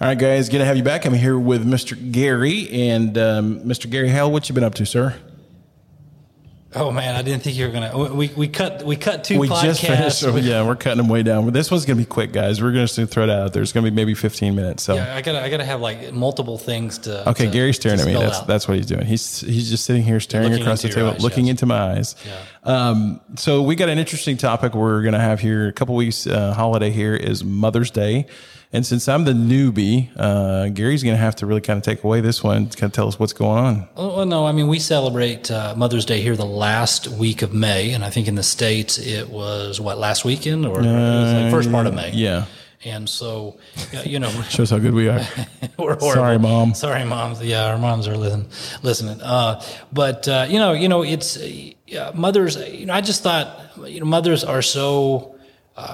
All right, guys, good to have you back. I'm here with Mr. Gary and Mr. Gary Hale. What you been up to, sir? Oh man, I didn't think you were gonna. We cut two podcasts. Just finished, so yeah, we're cutting them way down. This one's gonna be quick, guys. We're gonna throw that out there. It's gonna be maybe 15 minutes. So yeah, I gotta have like multiple things to. Okay, Gary's staring at me. That's what he's doing. He's just sitting here staring across the table, looking into my eyes. Yeah. So we got an interesting topic we're gonna have here. A couple weeks holiday here is Mother's Day. And since I'm the newbie, Gary's going to have to really kind of take away this one to kind of tell us what's going on. Well, no, I mean, we celebrate Mother's Day here the last week of May. And I think in the States, it was, last weekend or it was like first part of May? Yeah. And so, you know. Shows how good we are. We're sorry, Mom. Sorry, Moms. Yeah, our moms are listening. But, you know, it's mothers. You know, I just thought, you know, mothers are so...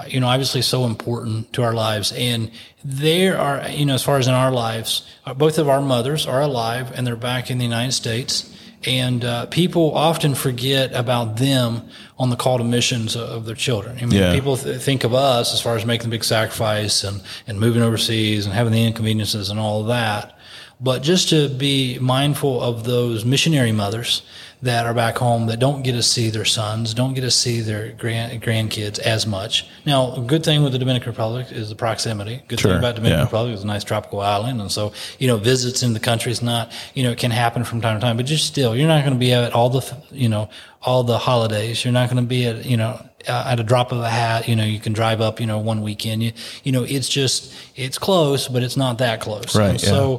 you know, obviously so important to our lives. And there are, you know, as far as in our lives, both of our mothers are alive and they're back in the United States. And people often forget about them on the call to missions of their children. I mean, people think of us as far as making the big sacrifice and moving overseas and having the inconveniences and all of that. But just to be mindful of those missionary mothers that are back home that don't get to see their sons, don't get to see their grandkids as much. Now, a good thing with the Dominican Republic is the proximity. Good thing about Dominican Republic is a nice tropical island. And so, you know, visits in the country is not, you know, it can happen from time to time, but just still, you're not going to be at all the, you know, all the holidays. You're not going to be at, you know, at a drop of a hat, you know, you can drive up, you know, one weekend, you know, it's just, it's close, but it's not that close. Right. Yeah. So,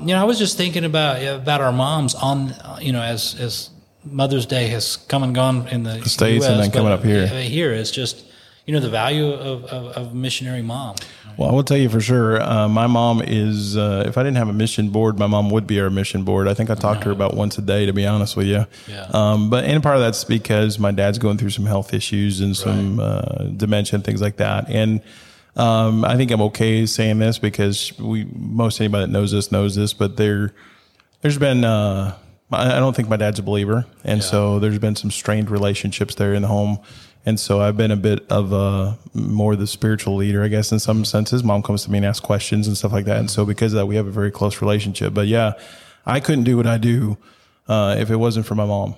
you know, I was just thinking about our moms on, you know, as Mother's Day has come and gone in the States US, and then coming up here. Here is just, you know, the value of missionary mom. Well, I will tell you for sure. My mom is, if I didn't have a mission board, my mom would be our mission board. I think I talk to her about once a day, to be honest with you. Yeah. But, and part of that's because my dad's going through some health issues and some, dementia and things like that. And, I think I'm okay saying this because most anybody that knows this, but there's been, I don't think my dad's a believer. And so there's been some strained relationships there in the home. And so I've been a bit of more the spiritual leader, I guess, in some senses. Mom comes to me and asks questions and stuff like that. And so because of that, we have a very close relationship. But yeah, I couldn't do what I do if it wasn't for my mom.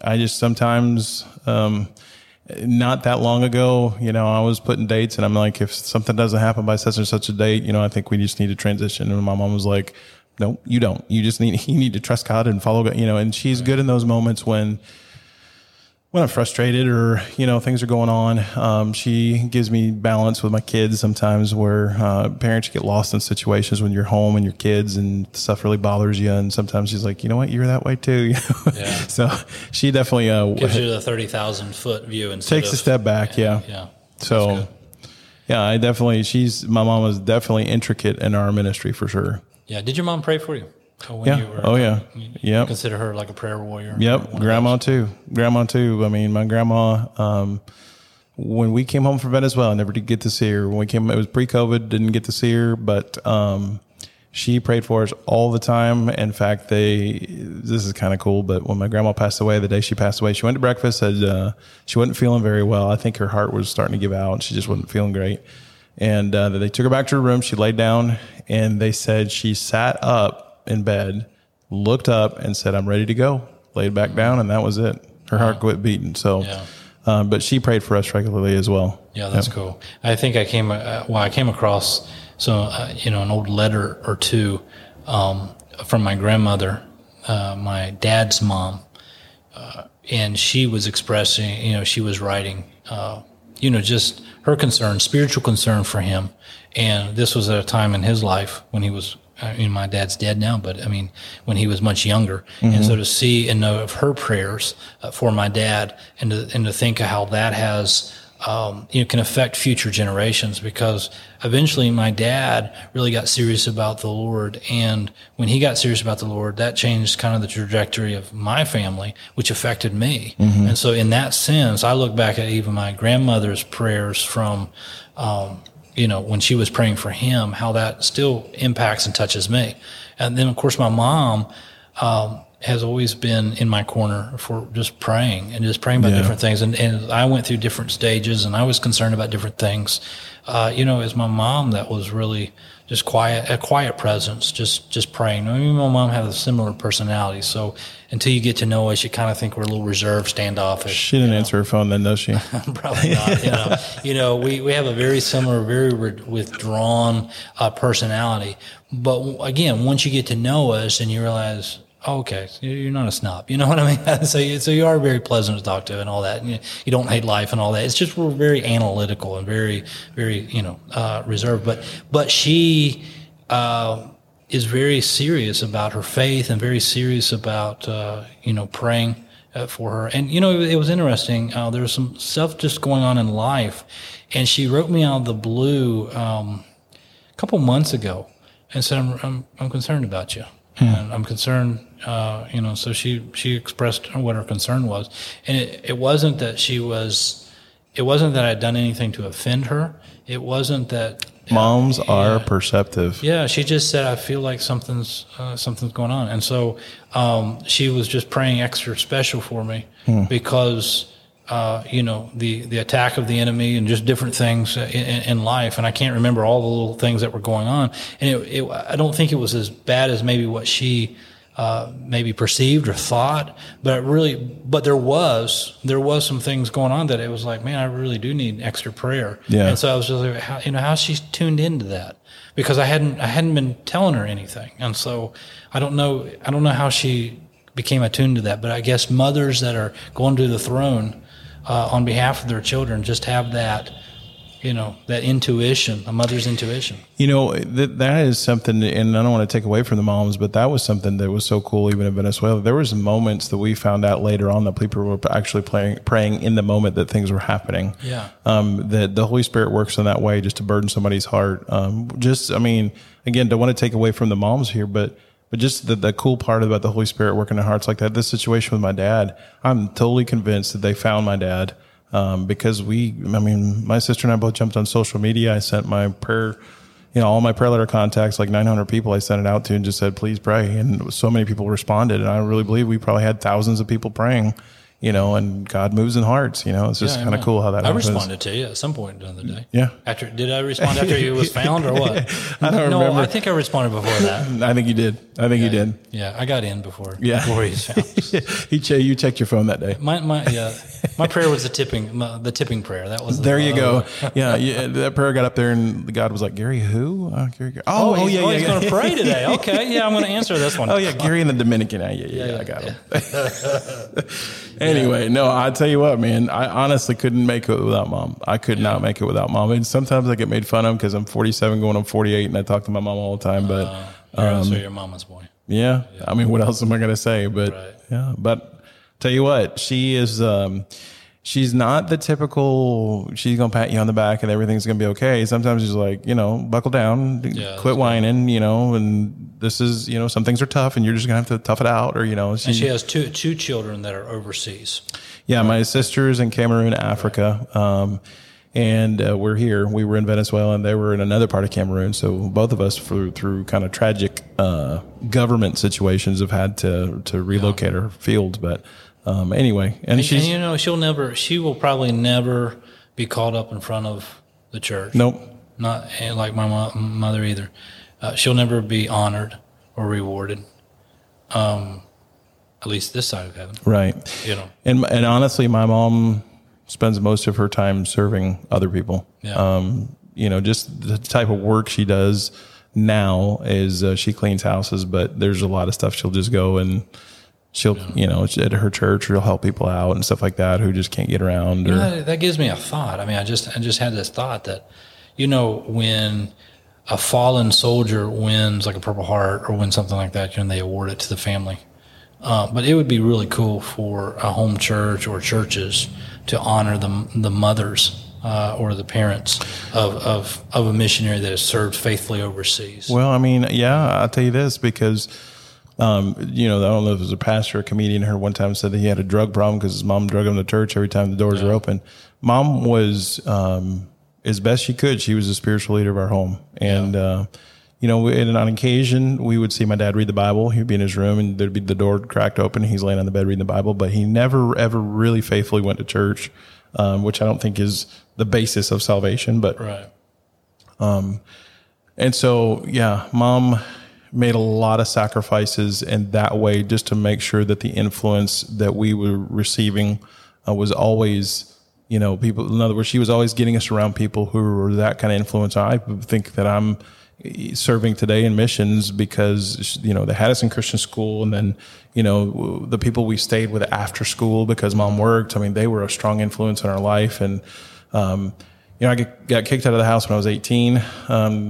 I just sometimes, not that long ago, you know, I was putting dates and I'm like, if something doesn't happen by such and such a date, you know, I think we just need to transition. And my mom was like, no, you don't. You need to trust God and follow God, you know, and she's good in those moments when I'm frustrated or, you know, things are going on. She gives me balance with my kids sometimes where parents get lost in situations when you're home and your kids and stuff really bothers you. And sometimes she's like, you know what, you're that way too. You know? Yeah. So she definitely... gives you the 30,000 foot view and takes a step back, yeah. So, yeah, I definitely... My mom was definitely intricate in our ministry for sure. Yeah. Did your mom pray for you? You consider her like a prayer warrior. Yep. Grandma too. I mean, my grandma, when we came home from Venezuela, I never did get to see her. When we came, it was pre-COVID, didn't get to see her, but, she prayed for us all the time. In fact, this is kind of cool, but when my grandma passed away, the day she passed away, she went to breakfast, said, she wasn't feeling very well. I think her heart was starting to give out and she just wasn't feeling great. And, they took her back to her room. She laid down and they said she sat up in bed, looked up and said, I'm ready to go, laid back down. And that was it. Her heart quit beating. So, but she prayed for us regularly as well. Yeah, that's cool. I think I came across, you know, an old letter or two, from my grandmother, my dad's mom. And she was expressing, you know, she was writing, you know, just her concern, spiritual concern for him. And this was at a time in his life when he was, I mean, my dad's dead now, but I mean, when he was much younger. Mm-hmm. And so to see and know of her prayers for my dad and to think of how that has, you know, can affect future generations, because eventually my dad really got serious about the Lord. And when he got serious about the Lord, that changed kind of the trajectory of my family, which affected me. Mm-hmm. And so in that sense, I look back at even my grandmother's prayers from, you know, when she was praying for him, how that still impacts and touches me. And then, of course, my mom has always been in my corner for just praying about different things. And I went through different stages, and I was concerned about different things. You know, it was my mom that was really just quiet, a quiet presence, just praying. I mean, my mom had a similar personality, so until you get to know us, you kind of think we're a little reserved, standoffish. She didn't answer her phone then, does she? Probably not. You know, we have a very similar, very withdrawn personality. But again, once you get to know us and you realize, oh, okay, you're not a snob. You know what I mean? So you are very pleasant to talk to and all that. And you don't hate life and all that. It's just we're very analytical and very, very, reserved. But she is very serious about her faith and very serious about, praying for her. And, it was interesting. There was some stuff just going on in life. And she wrote me out of the blue a couple months ago and said, I'm concerned about you. And I'm concerned, so she expressed what her concern was. And it wasn't that it wasn't that I'd done anything to offend her. It wasn't that. Moms are perceptive. Yeah, she just said, I feel like something's going on. And so she was just praying extra special for me because, the attack of the enemy and just different things in life. And I can't remember all the little things that were going on. And I don't think it was as bad as maybe what she maybe perceived or thought, but there was some things going on that it was like, man, I really do need extra prayer. Yeah. And so I was just like, how she's tuned into that, because I hadn't been telling her anything. And so I don't know how she became attuned to that, but I guess mothers that are going to the throne on behalf of their children just have that, that intuition, a mother's intuition. That is something, and I don't want to take away from the moms, but that was something that was so cool even in Venezuela. There was moments that we found out later on that people were actually praying in the moment that things were happening. Yeah. That the Holy Spirit works in that way just to burden somebody's heart. Again, don't want to take away from the moms here, but just the cool part about the Holy Spirit working in hearts like that. This situation with my dad, I'm totally convinced that they found my dad because my sister and I both jumped on social media. I sent my prayer, all my prayer letter contacts, like 900 people I sent it out to and just said, please pray. And so many people responded. And I really believe we probably had thousands of people praying, and God moves in hearts, it's just kind of cool how that happens. I responded to you at some point during the day. Yeah. Did I respond after you was found or what? I don't remember. I think I responded before that. I think you did. Yeah. I got in before he was found. You checked your phone that day. My prayer was the tipping prayer. That was there. You go. Yeah. That prayer got up there and God was like, Gary, who? He's going to pray today. Okay. Yeah. I'm going to answer this one. Oh yeah. Gary and the Dominican. Yeah. I got him. Anyway, no, I tell you what, man, I honestly couldn't make it without mom. I could not make it without mom. And sometimes I get made fun of because I'm 47 going on 48 and I talk to my mom all the time. But so you're mama's boy. Yeah, yeah. I mean, what else am I going to say? But but tell you what, she is, she's not the typical, she's going to pat you on the back and everything's going to be okay. Sometimes she's like, buckle down, quit whining, and this is, some things are tough and you're just going to have to tough it out . And she has two children that are overseas. Yeah. Right. My sister's in Cameroon, Africa. Right. And we're here. We were in Venezuela and they were in another part of Cameroon. So both of us through kind of tragic government situations have had to relocate our fields. But anyway, and she will probably never be called up in front of the church. Nope. Not like my mother either. She'll never be honored or rewarded. At least this side of heaven. Right. And honestly, my mom spends most of her time serving other people. Yeah. Just the type of work she does now is she cleans houses, but there's a lot of stuff she'll just go and she'll, at her church, she'll help people out and stuff like that who just can't get around. That gives me a thought. I mean, I just had this thought that, when a fallen soldier wins like a Purple Heart or wins something like that, and they award it to the family. But it would be really cool for a home church or churches to honor the mothers or the parents of a missionary that has served faithfully overseas. Well, I mean, yeah, I'll tell you this because. I don't know if it was a pastor or a comedian. I heard one time said that he had a drug problem because his mom drug him to church every time the doors were open. Mom was, as best she could, she was the spiritual leader of our home. And, and on occasion, we would see my dad read the Bible. He'd be in his room and there'd be the door cracked open. He's laying on the bed reading the Bible, but he never, ever really faithfully went to church, which I don't think is the basis of salvation. But, And so, yeah, Mom made a lot of sacrifices in that way just to make sure that the influence that we were receiving was always, you know, people. In other words, she was always getting us around people who were that kind of influence. I think that I'm serving today in missions because, you know, they had us in Christian school, and then, you know, the people we stayed with after school because Mom worked. I mean, they were a strong influence in our life. And, you know, I got kicked out of the house when I was 18,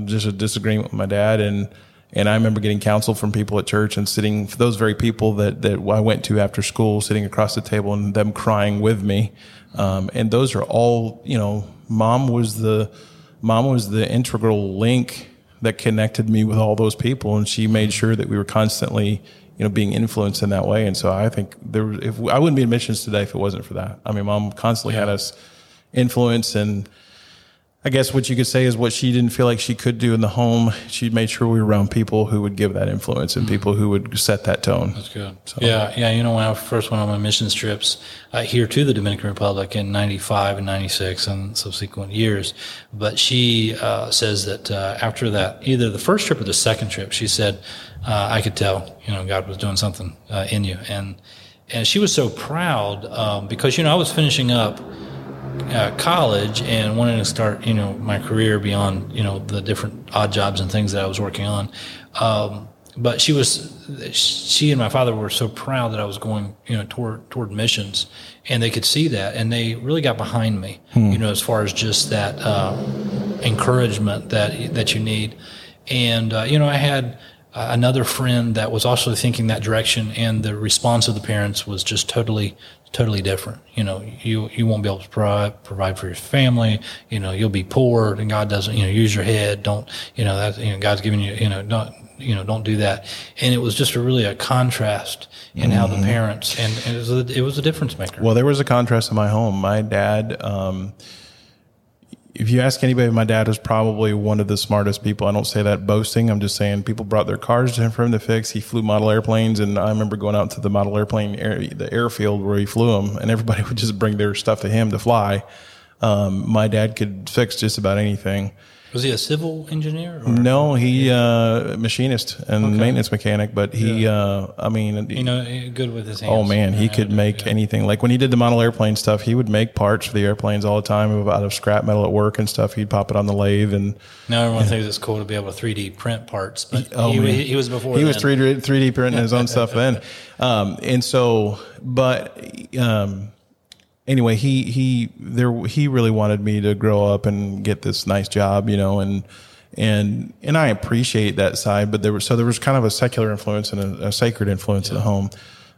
just a disagreement with my dad. And I remember getting counsel from people at church and sitting, those very people that I went to after school, sitting across the table and them crying with me. And those are all, you know, Mom was the integral link that connected me with all those people. And she made sure that we were constantly, you know, being influenced in that way. And so I think I wouldn't be in missions today if it wasn't for that. I mean, Mom constantly had us influence, and I guess what you could say is what she didn't feel like she could do in the home, she made sure we were around people who would give that influence and people who would set that tone. That's good. So. Yeah. You know, when I first went on my missions trips here to the Dominican Republic in 95 and 96 and subsequent years, but she says that after that, either the first trip or the second trip, she said, I could tell, you know, God was doing something in you. And she was so proud because, you know, I was finishing up college and wanted to start, you know, my career beyond, you know, the different odd jobs and things that I was working on. But she and my father were so proud that I was going, you know, toward missions, and they could see that, and they really got behind me, you know, as far as just that encouragement that you need. And, you know, I had another friend that was also thinking that direction, and the response of the parents was just totally different. You know, you won't be able to provide for your family. You know, you'll be poor, and God doesn't, you know, use your head. Don't, you know, that, you know, God's giving you, don't do that. And it was just a contrast in how the parents, and it was a difference maker. Well, there was a contrast in my home. My dad, if you ask anybody, my dad was probably one of the smartest people. I don't say that boasting. I'm just saying people brought their cars to him for him to fix. He flew model airplanes, and I remember going out to the model airplane, the airfield where he flew them, and everybody would just bring their stuff to him to fly. My dad could fix just about anything. Was he a civil engineer? Or? No, he machinist and maintenance mechanic, but he, I mean... You know, good with his hands. Oh, man, he could make anything. Like when he did the model airplane stuff, he would make parts for the airplanes all the time out of scrap metal at work and stuff. He'd pop it on the lathe. And now everyone thinks it's cool to be able to 3D print parts, but he was before he then. He was 3D printing his own stuff then. Anyway, he really wanted me to grow up and get this nice job, you know, and I appreciate that side, but there was kind of a secular influence and a sacred influence in the home.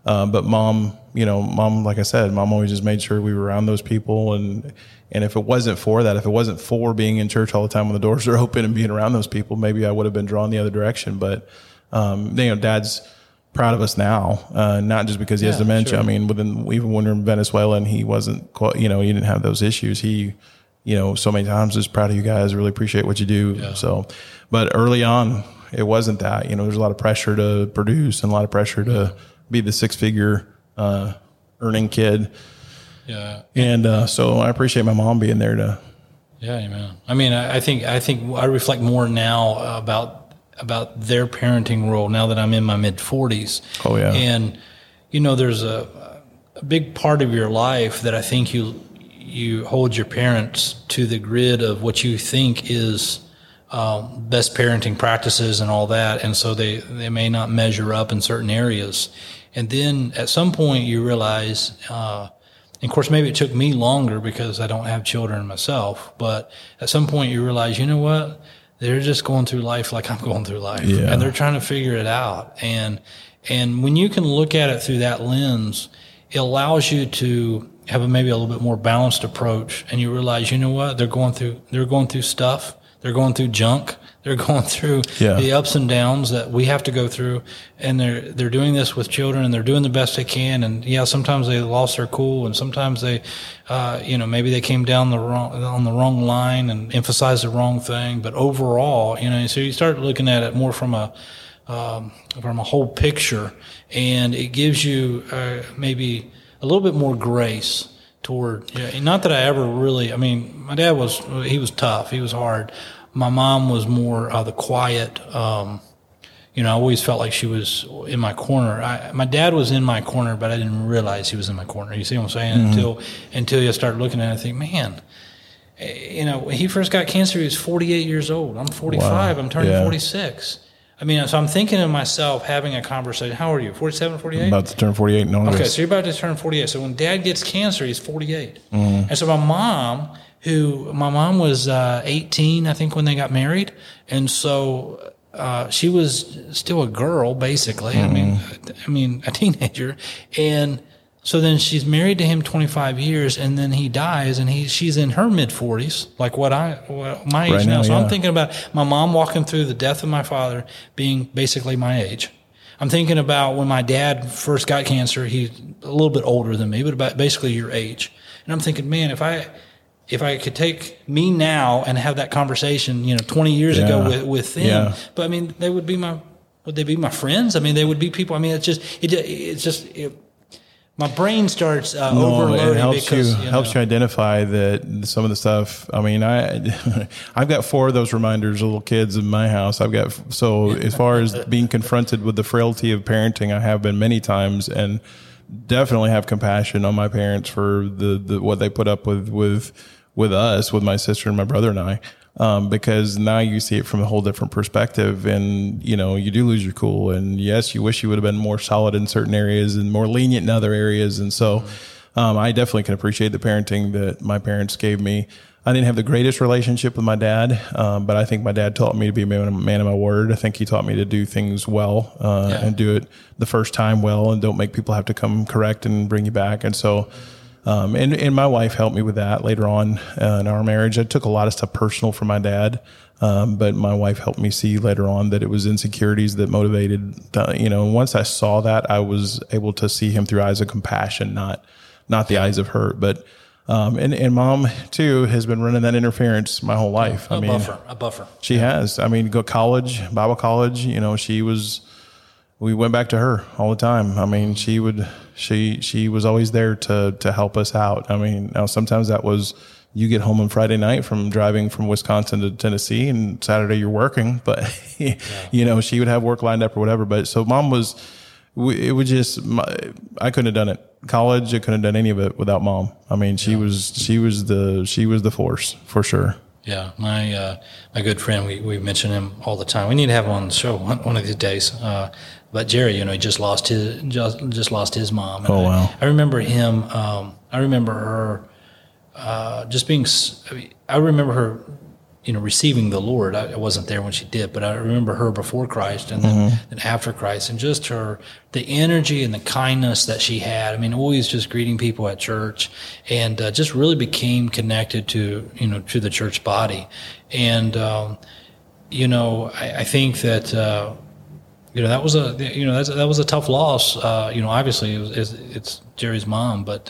But Mom, you know, like I said, Mom always just made sure we were around those people, and if it wasn't for that, if it wasn't for being in church all the time when the doors are open and being around those people, maybe I would have been drawn the other direction. But you know, Dad's proud of us now, not just because he has dementia. Sure. I mean, even when we were in Venezuela and he wasn't quite, you know, he didn't have those issues. He, you know, so many times is proud of you guys. Really appreciate what you do. Yeah. So, but early on, it wasn't that. You know, there's a lot of pressure to produce and a lot of pressure to be the 6-figure earning kid. Yeah, and so I appreciate my mom being there to. Yeah, amen. I mean, I think I reflect more now about their parenting role now that I'm in my mid-40s. Oh, yeah. And, you know, there's a big part of your life that I think you hold your parents to the grid of what you think is best parenting practices and all that, and so they may not measure up in certain areas. And then at some point you realize, and of course, maybe it took me longer because I don't have children myself, but at some point you realize, you know what? They're just going through life like I'm going through life, and they're trying to figure it out. And when you can look at it through that lens, it allows you to have maybe a little bit more balanced approach. And you realize, you know what? They're going through stuff. They're going through junk. They're going through the ups and downs that we have to go through. And they're doing this with children, and they're doing the best they can. And sometimes they lost their cool, and sometimes they, maybe they came down on the wrong line and emphasized the wrong thing. But overall, you know, so you start looking at it more from a whole picture, and it gives you maybe a little bit more grace. Toward, not that I ever really, I mean, my dad was tough, he was hard, My mom was more the quiet. I always felt like she was in my corner. My dad was in my corner, but I didn't realize he was in my corner. You see what I'm saying? Mm-hmm. Until you start looking at it, I think, man, when he first got cancer, he was 48 years old. I'm 45. Wow. I'm turning 46. I mean, so I'm thinking to myself, having a conversation. How are you? 47, 48? I'm about to turn 48. No, okay, so you're about to turn 48. So when Dad gets cancer, he's 48. Mm-hmm. And so my mom was 18, I think, when they got married. And so she was still a girl, basically. Mm-hmm. I mean, a teenager. And so then she's married to him 25 years, and then he dies, and she's in her mid-40s, like my age right now. So yeah. I'm thinking about my mom walking through the death of my father being basically my age. I'm thinking about when my dad first got cancer, he's a little bit older than me, but about basically your age. And I'm thinking, man, if I could take me now and have that conversation, 20 years ago with them, but I mean, would they be my friends? I mean, they would be people. I mean, it's just my brain starts overloading. It helps helps you identify that some of the stuff. I mean, I've got four of those reminders, little kids in my house. As far as being confronted with the frailty of parenting, I have been many times, and definitely have compassion on my parents for the what they put up with us, with my sister and my brother and I. Because now you see it from a whole different perspective, and you do lose your cool, and yes, you wish you would have been more solid in certain areas and more lenient in other areas. And so, I definitely can appreciate the parenting that my parents gave me. I didn't have the greatest relationship with my dad, but I think my dad taught me to be a man of my word. I think he taught me to do things well and do it the first time well, and don't make people have to come correct and bring you back. And so. And my wife helped me with that later on in our marriage. I took a lot of stuff personal from my dad, but my wife helped me see later on that it was insecurities that motivated. Once I saw that, I was able to see him through eyes of compassion, not the eyes of hurt. But and Mom too has been running that interference my whole life. A buffer. She has. I mean, go college, Bible college. She was. We went back to her all the time. I mean, she was always there to help us out. I mean, now sometimes that was you get home on Friday night from driving from Wisconsin to Tennessee, and Saturday you're working, but she would have work lined up or whatever. But so Mom was, it was just, I couldn't have done it. College, I couldn't have done any of it without Mom. I mean, she was the force for sure. Yeah, my good friend, we mention him all the time. We need to have him on the show one of these days. But Jerry, he just lost his mom. And wow! I remember him. I remember her. Just being. I remember her. Receiving the Lord. I wasn't there when she did, but I remember her before Christ and then after Christ, and just the energy and the kindness that she had. I mean, always just greeting people at church, and just really became connected to the church body. And, I think that, that was a tough loss. Obviously it's Jerry's mom, but,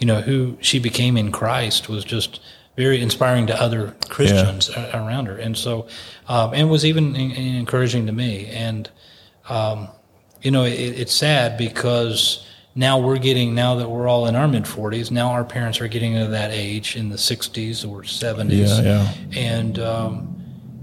who she became in Christ was just very inspiring to other Christians around her. And so, and was even encouraging to me. And, it's sad because now that we're all in our mid-40s, now our parents are getting to that age in the 60s or 70s. And,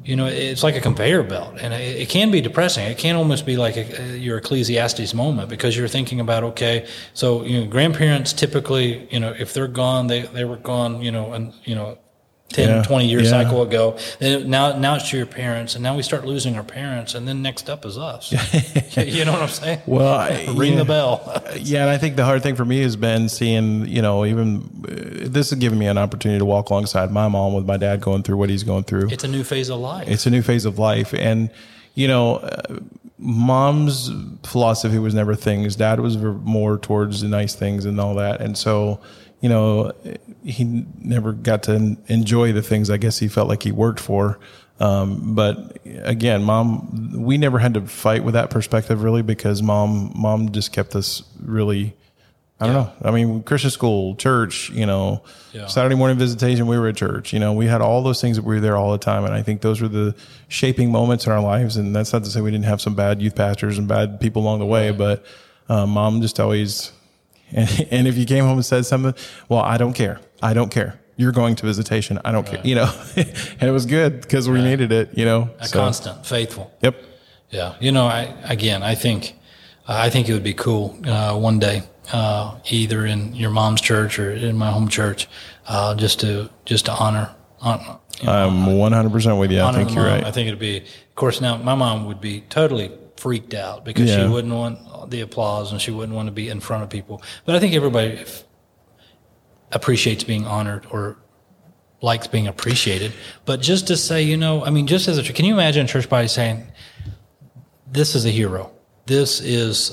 it's like a conveyor belt, and it can be depressing. It can almost be like your Ecclesiastes moment, because you're thinking about, okay, so grandparents typically, if they're gone, they were gone, 10, 20-year cycle ago. And now it's to your parents, and now we start losing our parents, and then next up is us. You know what I'm saying? Well, ring the bell. And I think the hard thing for me has been seeing, this has given me an opportunity to walk alongside my mom with my dad going through what he's going through. It's a new phase of life. And, Mom's philosophy was never things. Dad was more towards the nice things and all that. And so, he never got to enjoy the things I guess he felt like he worked for. But again, Mom, we never had to fight with that perspective really, because mom just kept us really, I don't know. I mean, Christian school, church, Saturday morning visitation, we were at church. We had all those things that we were there all the time. And I think those were the shaping moments in our lives. And that's not to say we didn't have some bad youth pastors and bad people along the way, but Mom just always... And if you came home and said something, well, I don't care. you're going to visitation. I don't care, you know. And it was good because we needed it, you know. Constant, faithful. Yep. Yeah. You know, I think it would be cool one day, either in your mom's church or in my home church, just to honor. You know, I'm 100% with you. I think you're right. I think it'd be, of course, now my mom would be totally freaked out because she wouldn't want the applause and she wouldn't want to be in front of people. But I think everybody appreciates being honored or likes being appreciated. But just to say, you know, I mean, just as a church, can you imagine a church body saying, this is a hero. This is,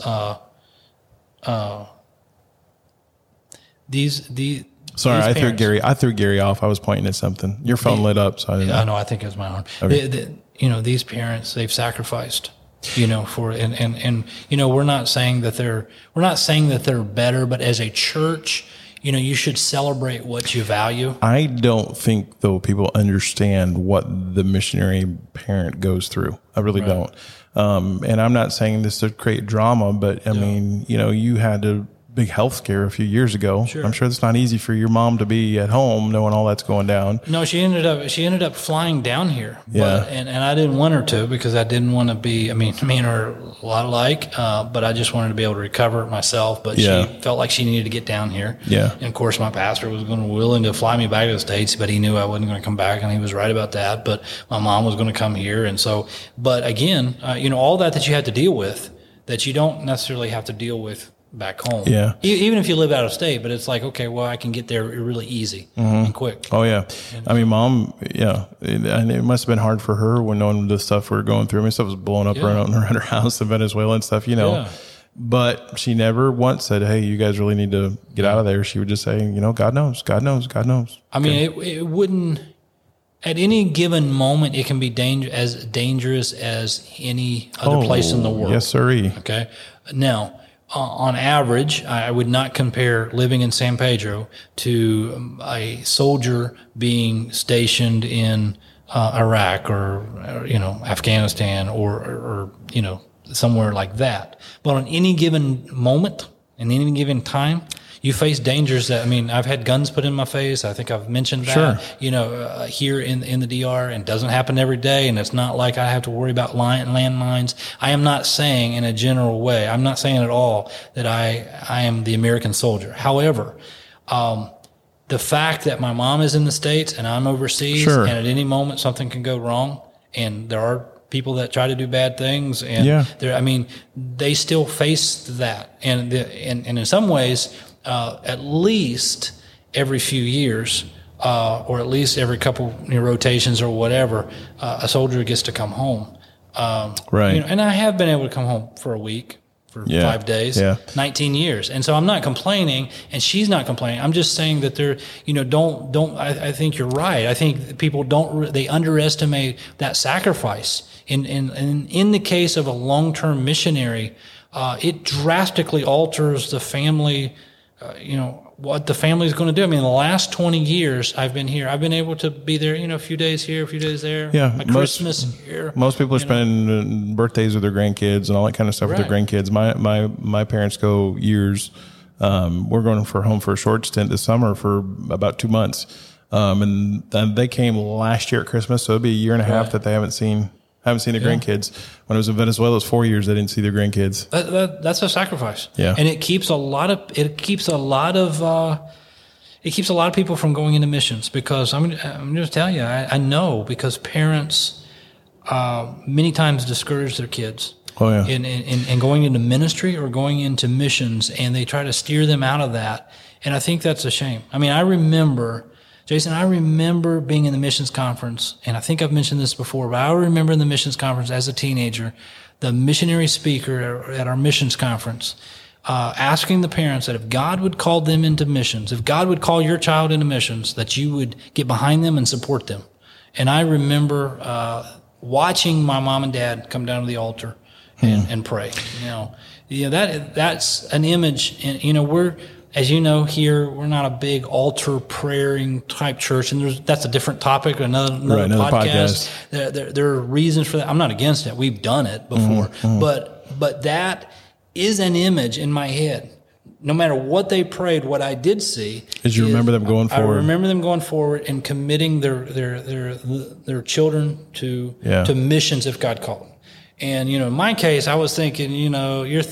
these Sorry, I threw Gary. I threw Gary off. I was pointing at something. Your phone lit up, so I didn't know. I know. I think it was my arm. Okay. You know, these parents, they've sacrificed. You know, for and you know, we're not saying that they're better, but as a church, you know, you should celebrate what you value. I don't think though people understand what the missionary parent goes through. I really don't. And I'm not saying this to create drama, but I mean, you know, you had to. Big health scare a few years ago. Sure. I'm sure it's not easy for your mom to be at home knowing all that's going down. No, she ended up flying down here. Yeah. But, and I didn't want her to because I didn't want to be, I mean, me and her are a lot alike, but I just wanted to be able to recover myself. But she felt like she needed to get down here. Yeah. And, of course, my pastor was willing to fly me back to the States, but he knew I wasn't going to come back, and he was right about that. But my mom was going to come here. And so, but, again, you know, all that you had to deal with that you don't necessarily have to deal with back home. Yeah. Even if you live out of state, but it's like, okay, well, I can get there really easy and quick. Oh, yeah. And I mean, mom, and it must have been hard for her when knowing the stuff we were going through. I mean, stuff was blowing up around her house in Venezuela and stuff, you know. Yeah. But she never once said, hey, you guys really need to get out of there. She would just say, you know, God knows, God knows, God knows. I mean, it wouldn't, at any given moment, it can be dangerous as any other place in the world. Yes, sirree. Okay. Now, on average, I would not compare living in San Pedro to a soldier being stationed in Iraq or you know, Afghanistan or you know, somewhere like that. But on any given moment, in any given time, you face dangers that, I mean, I've had guns put in my face. I think I've mentioned that, you know, here in the DR, and doesn't happen every day. And it's not like I have to worry about landmines. I am not saying in a general way, I'm not saying at all that I am the American soldier. However, the fact that my mom is in the States and I'm overseas and at any moment something can go wrong, and there are people that try to do bad things, and I mean, they still face that. And in some ways, at least every few years, or at least every couple rotations or whatever, a soldier gets to come home. You know, and I have been able to come home for a week, for 5 days, 19 years. And so I'm not complaining, and she's not complaining. I'm just saying that they're, you know, don't, I think you're right. I think people they underestimate that sacrifice. In the case of a long-term missionary, it drastically alters the family, you know, what the family's going to do. I mean, the last 20 years I've been here, I've been able to be there, you know, a few days here, a few days there. Yeah. My Christmas here. Most people are spending birthdays with their grandkids and all that kind of stuff with their grandkids. My parents go years. We're going home for a short stint this summer for about 2 months. And they came last year at Christmas. So it'll be a year and a half that they haven't seen their grandkids. When I was in Venezuela, it was 4 years they didn't see their grandkids. That's a sacrifice. Yeah, and it keeps a lot of people from going into missions, because I'm just telling you, I know, because parents many times discourage their kids. Oh yeah, in going into ministry or going into missions, and they try to steer them out of that. And I think that's a shame. I mean, I remember being in the missions conference, and I think I've mentioned this before, but I remember in the missions conference as a teenager, the missionary speaker at our missions conference asking the parents that if God would call them into missions, if God would call your child into missions, that you would get behind them and support them. And I remember watching my mom and dad come down to the altar and pray. You know, yeah, that's an image, and you know, as you know, here we're not a big altar praying type church, and that's a different topic, another podcast. There are reasons for that. I'm not against it. We've done it before, but that is an image in my head no matter what they prayed, what I did see is you remember them going forward. I remember them going forward and committing their children to missions if God called them. And you know, in my case, I was thinking, you know, you're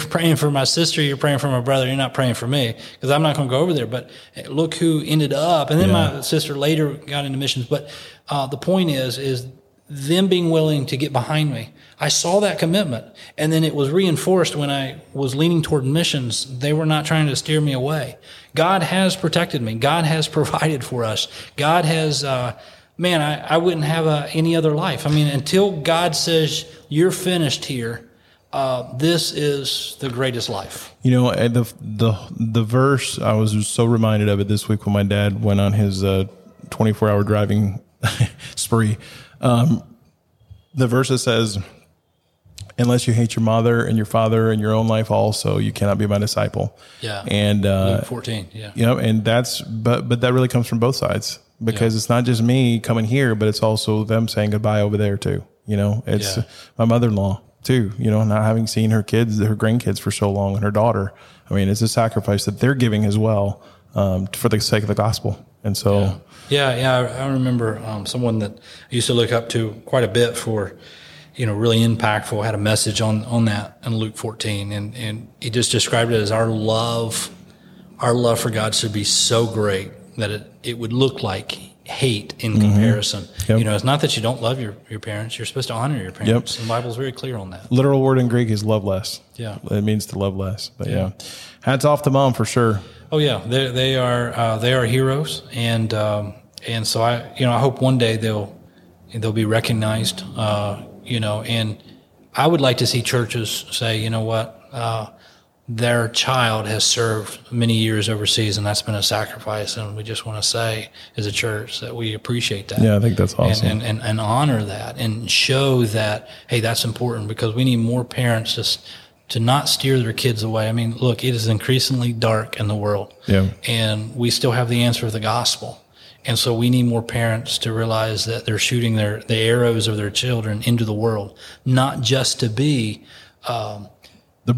praying for my sister, you're praying for my brother, you're not praying for me because I'm not going to go over there. But look who ended up, and then my sister later got into missions. But the point is them being willing to get behind me. I saw that commitment, and then it was reinforced when I was leaning toward missions. They were not trying to steer me away. God has protected me. God has provided for us. God has, man, I wouldn't have any other life. I mean, until God says, you're finished here, this is the greatest life. You know, the verse, I was so reminded of it this week when my dad went on his 24-hour driving spree. The verse that says, unless you hate your mother and your father and your own life also, you cannot be my disciple. Yeah. And Luke 14, yeah. You know, and that's but that really comes from both sides, because it's not just me coming here, but it's also them saying goodbye over there too. You know, it's my mother-in-law too, you know, not having seen her kids, her grandkids for so long, and her daughter. I mean, it's a sacrifice that they're giving as well, for the sake of the gospel. And so, I remember someone that I used to look up to quite a bit for, you know, really impactful, had a message on that in Luke 14, and he just described it as our love for God should be so great that it would look like hate in comparison. Yep. You know, it's not that you don't love your parents. You're supposed to honor your parents. Yep. The Bible's very clear on that. Literal word in Greek is love less. Yeah. It means to love less. But hats off to Mom for sure. Oh yeah, they are heroes, and so I hope one day they'll be recognized, and I would like to see churches say, you know what, their child has served many years overseas, and that's been a sacrifice, and we just want to say as a church that we appreciate that. Yeah, I think that's awesome, and honor that, and show that hey, that's important, because we need more parents to not steer their kids away. I mean, look, it is increasingly dark in the world, and we still have the answer of the gospel. And so we need more parents to realize that they're shooting the arrows of their children into the world, not just to be the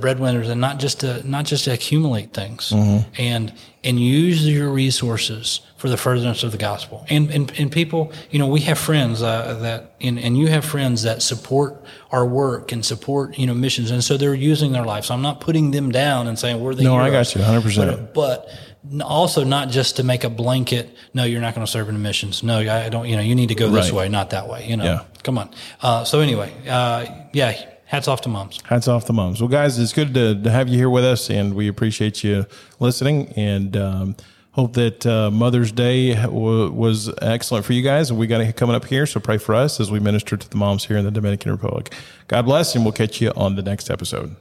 breadwinners, and not just to accumulate things, and use your resources for the furtherance of the gospel. And people, you know, we have friends that you have friends that support our work and support, you know, missions, and so they're using their life. So I'm not putting them down and saying we're the heroes. I got you 100%. But also not just to make a blanket. No, you're not going to serve in missions. No, I don't. You know, you need to go this way, not that way. You know, come on. So anyway, hats off to moms. Hats off to moms. Well, guys, it's good to have you here with us, and we appreciate you listening, and hope that Mother's Day was excellent for you guys. We got it coming up here, so pray for us as we minister to the moms here in the Dominican Republic. God bless, and we'll catch you on the next episode.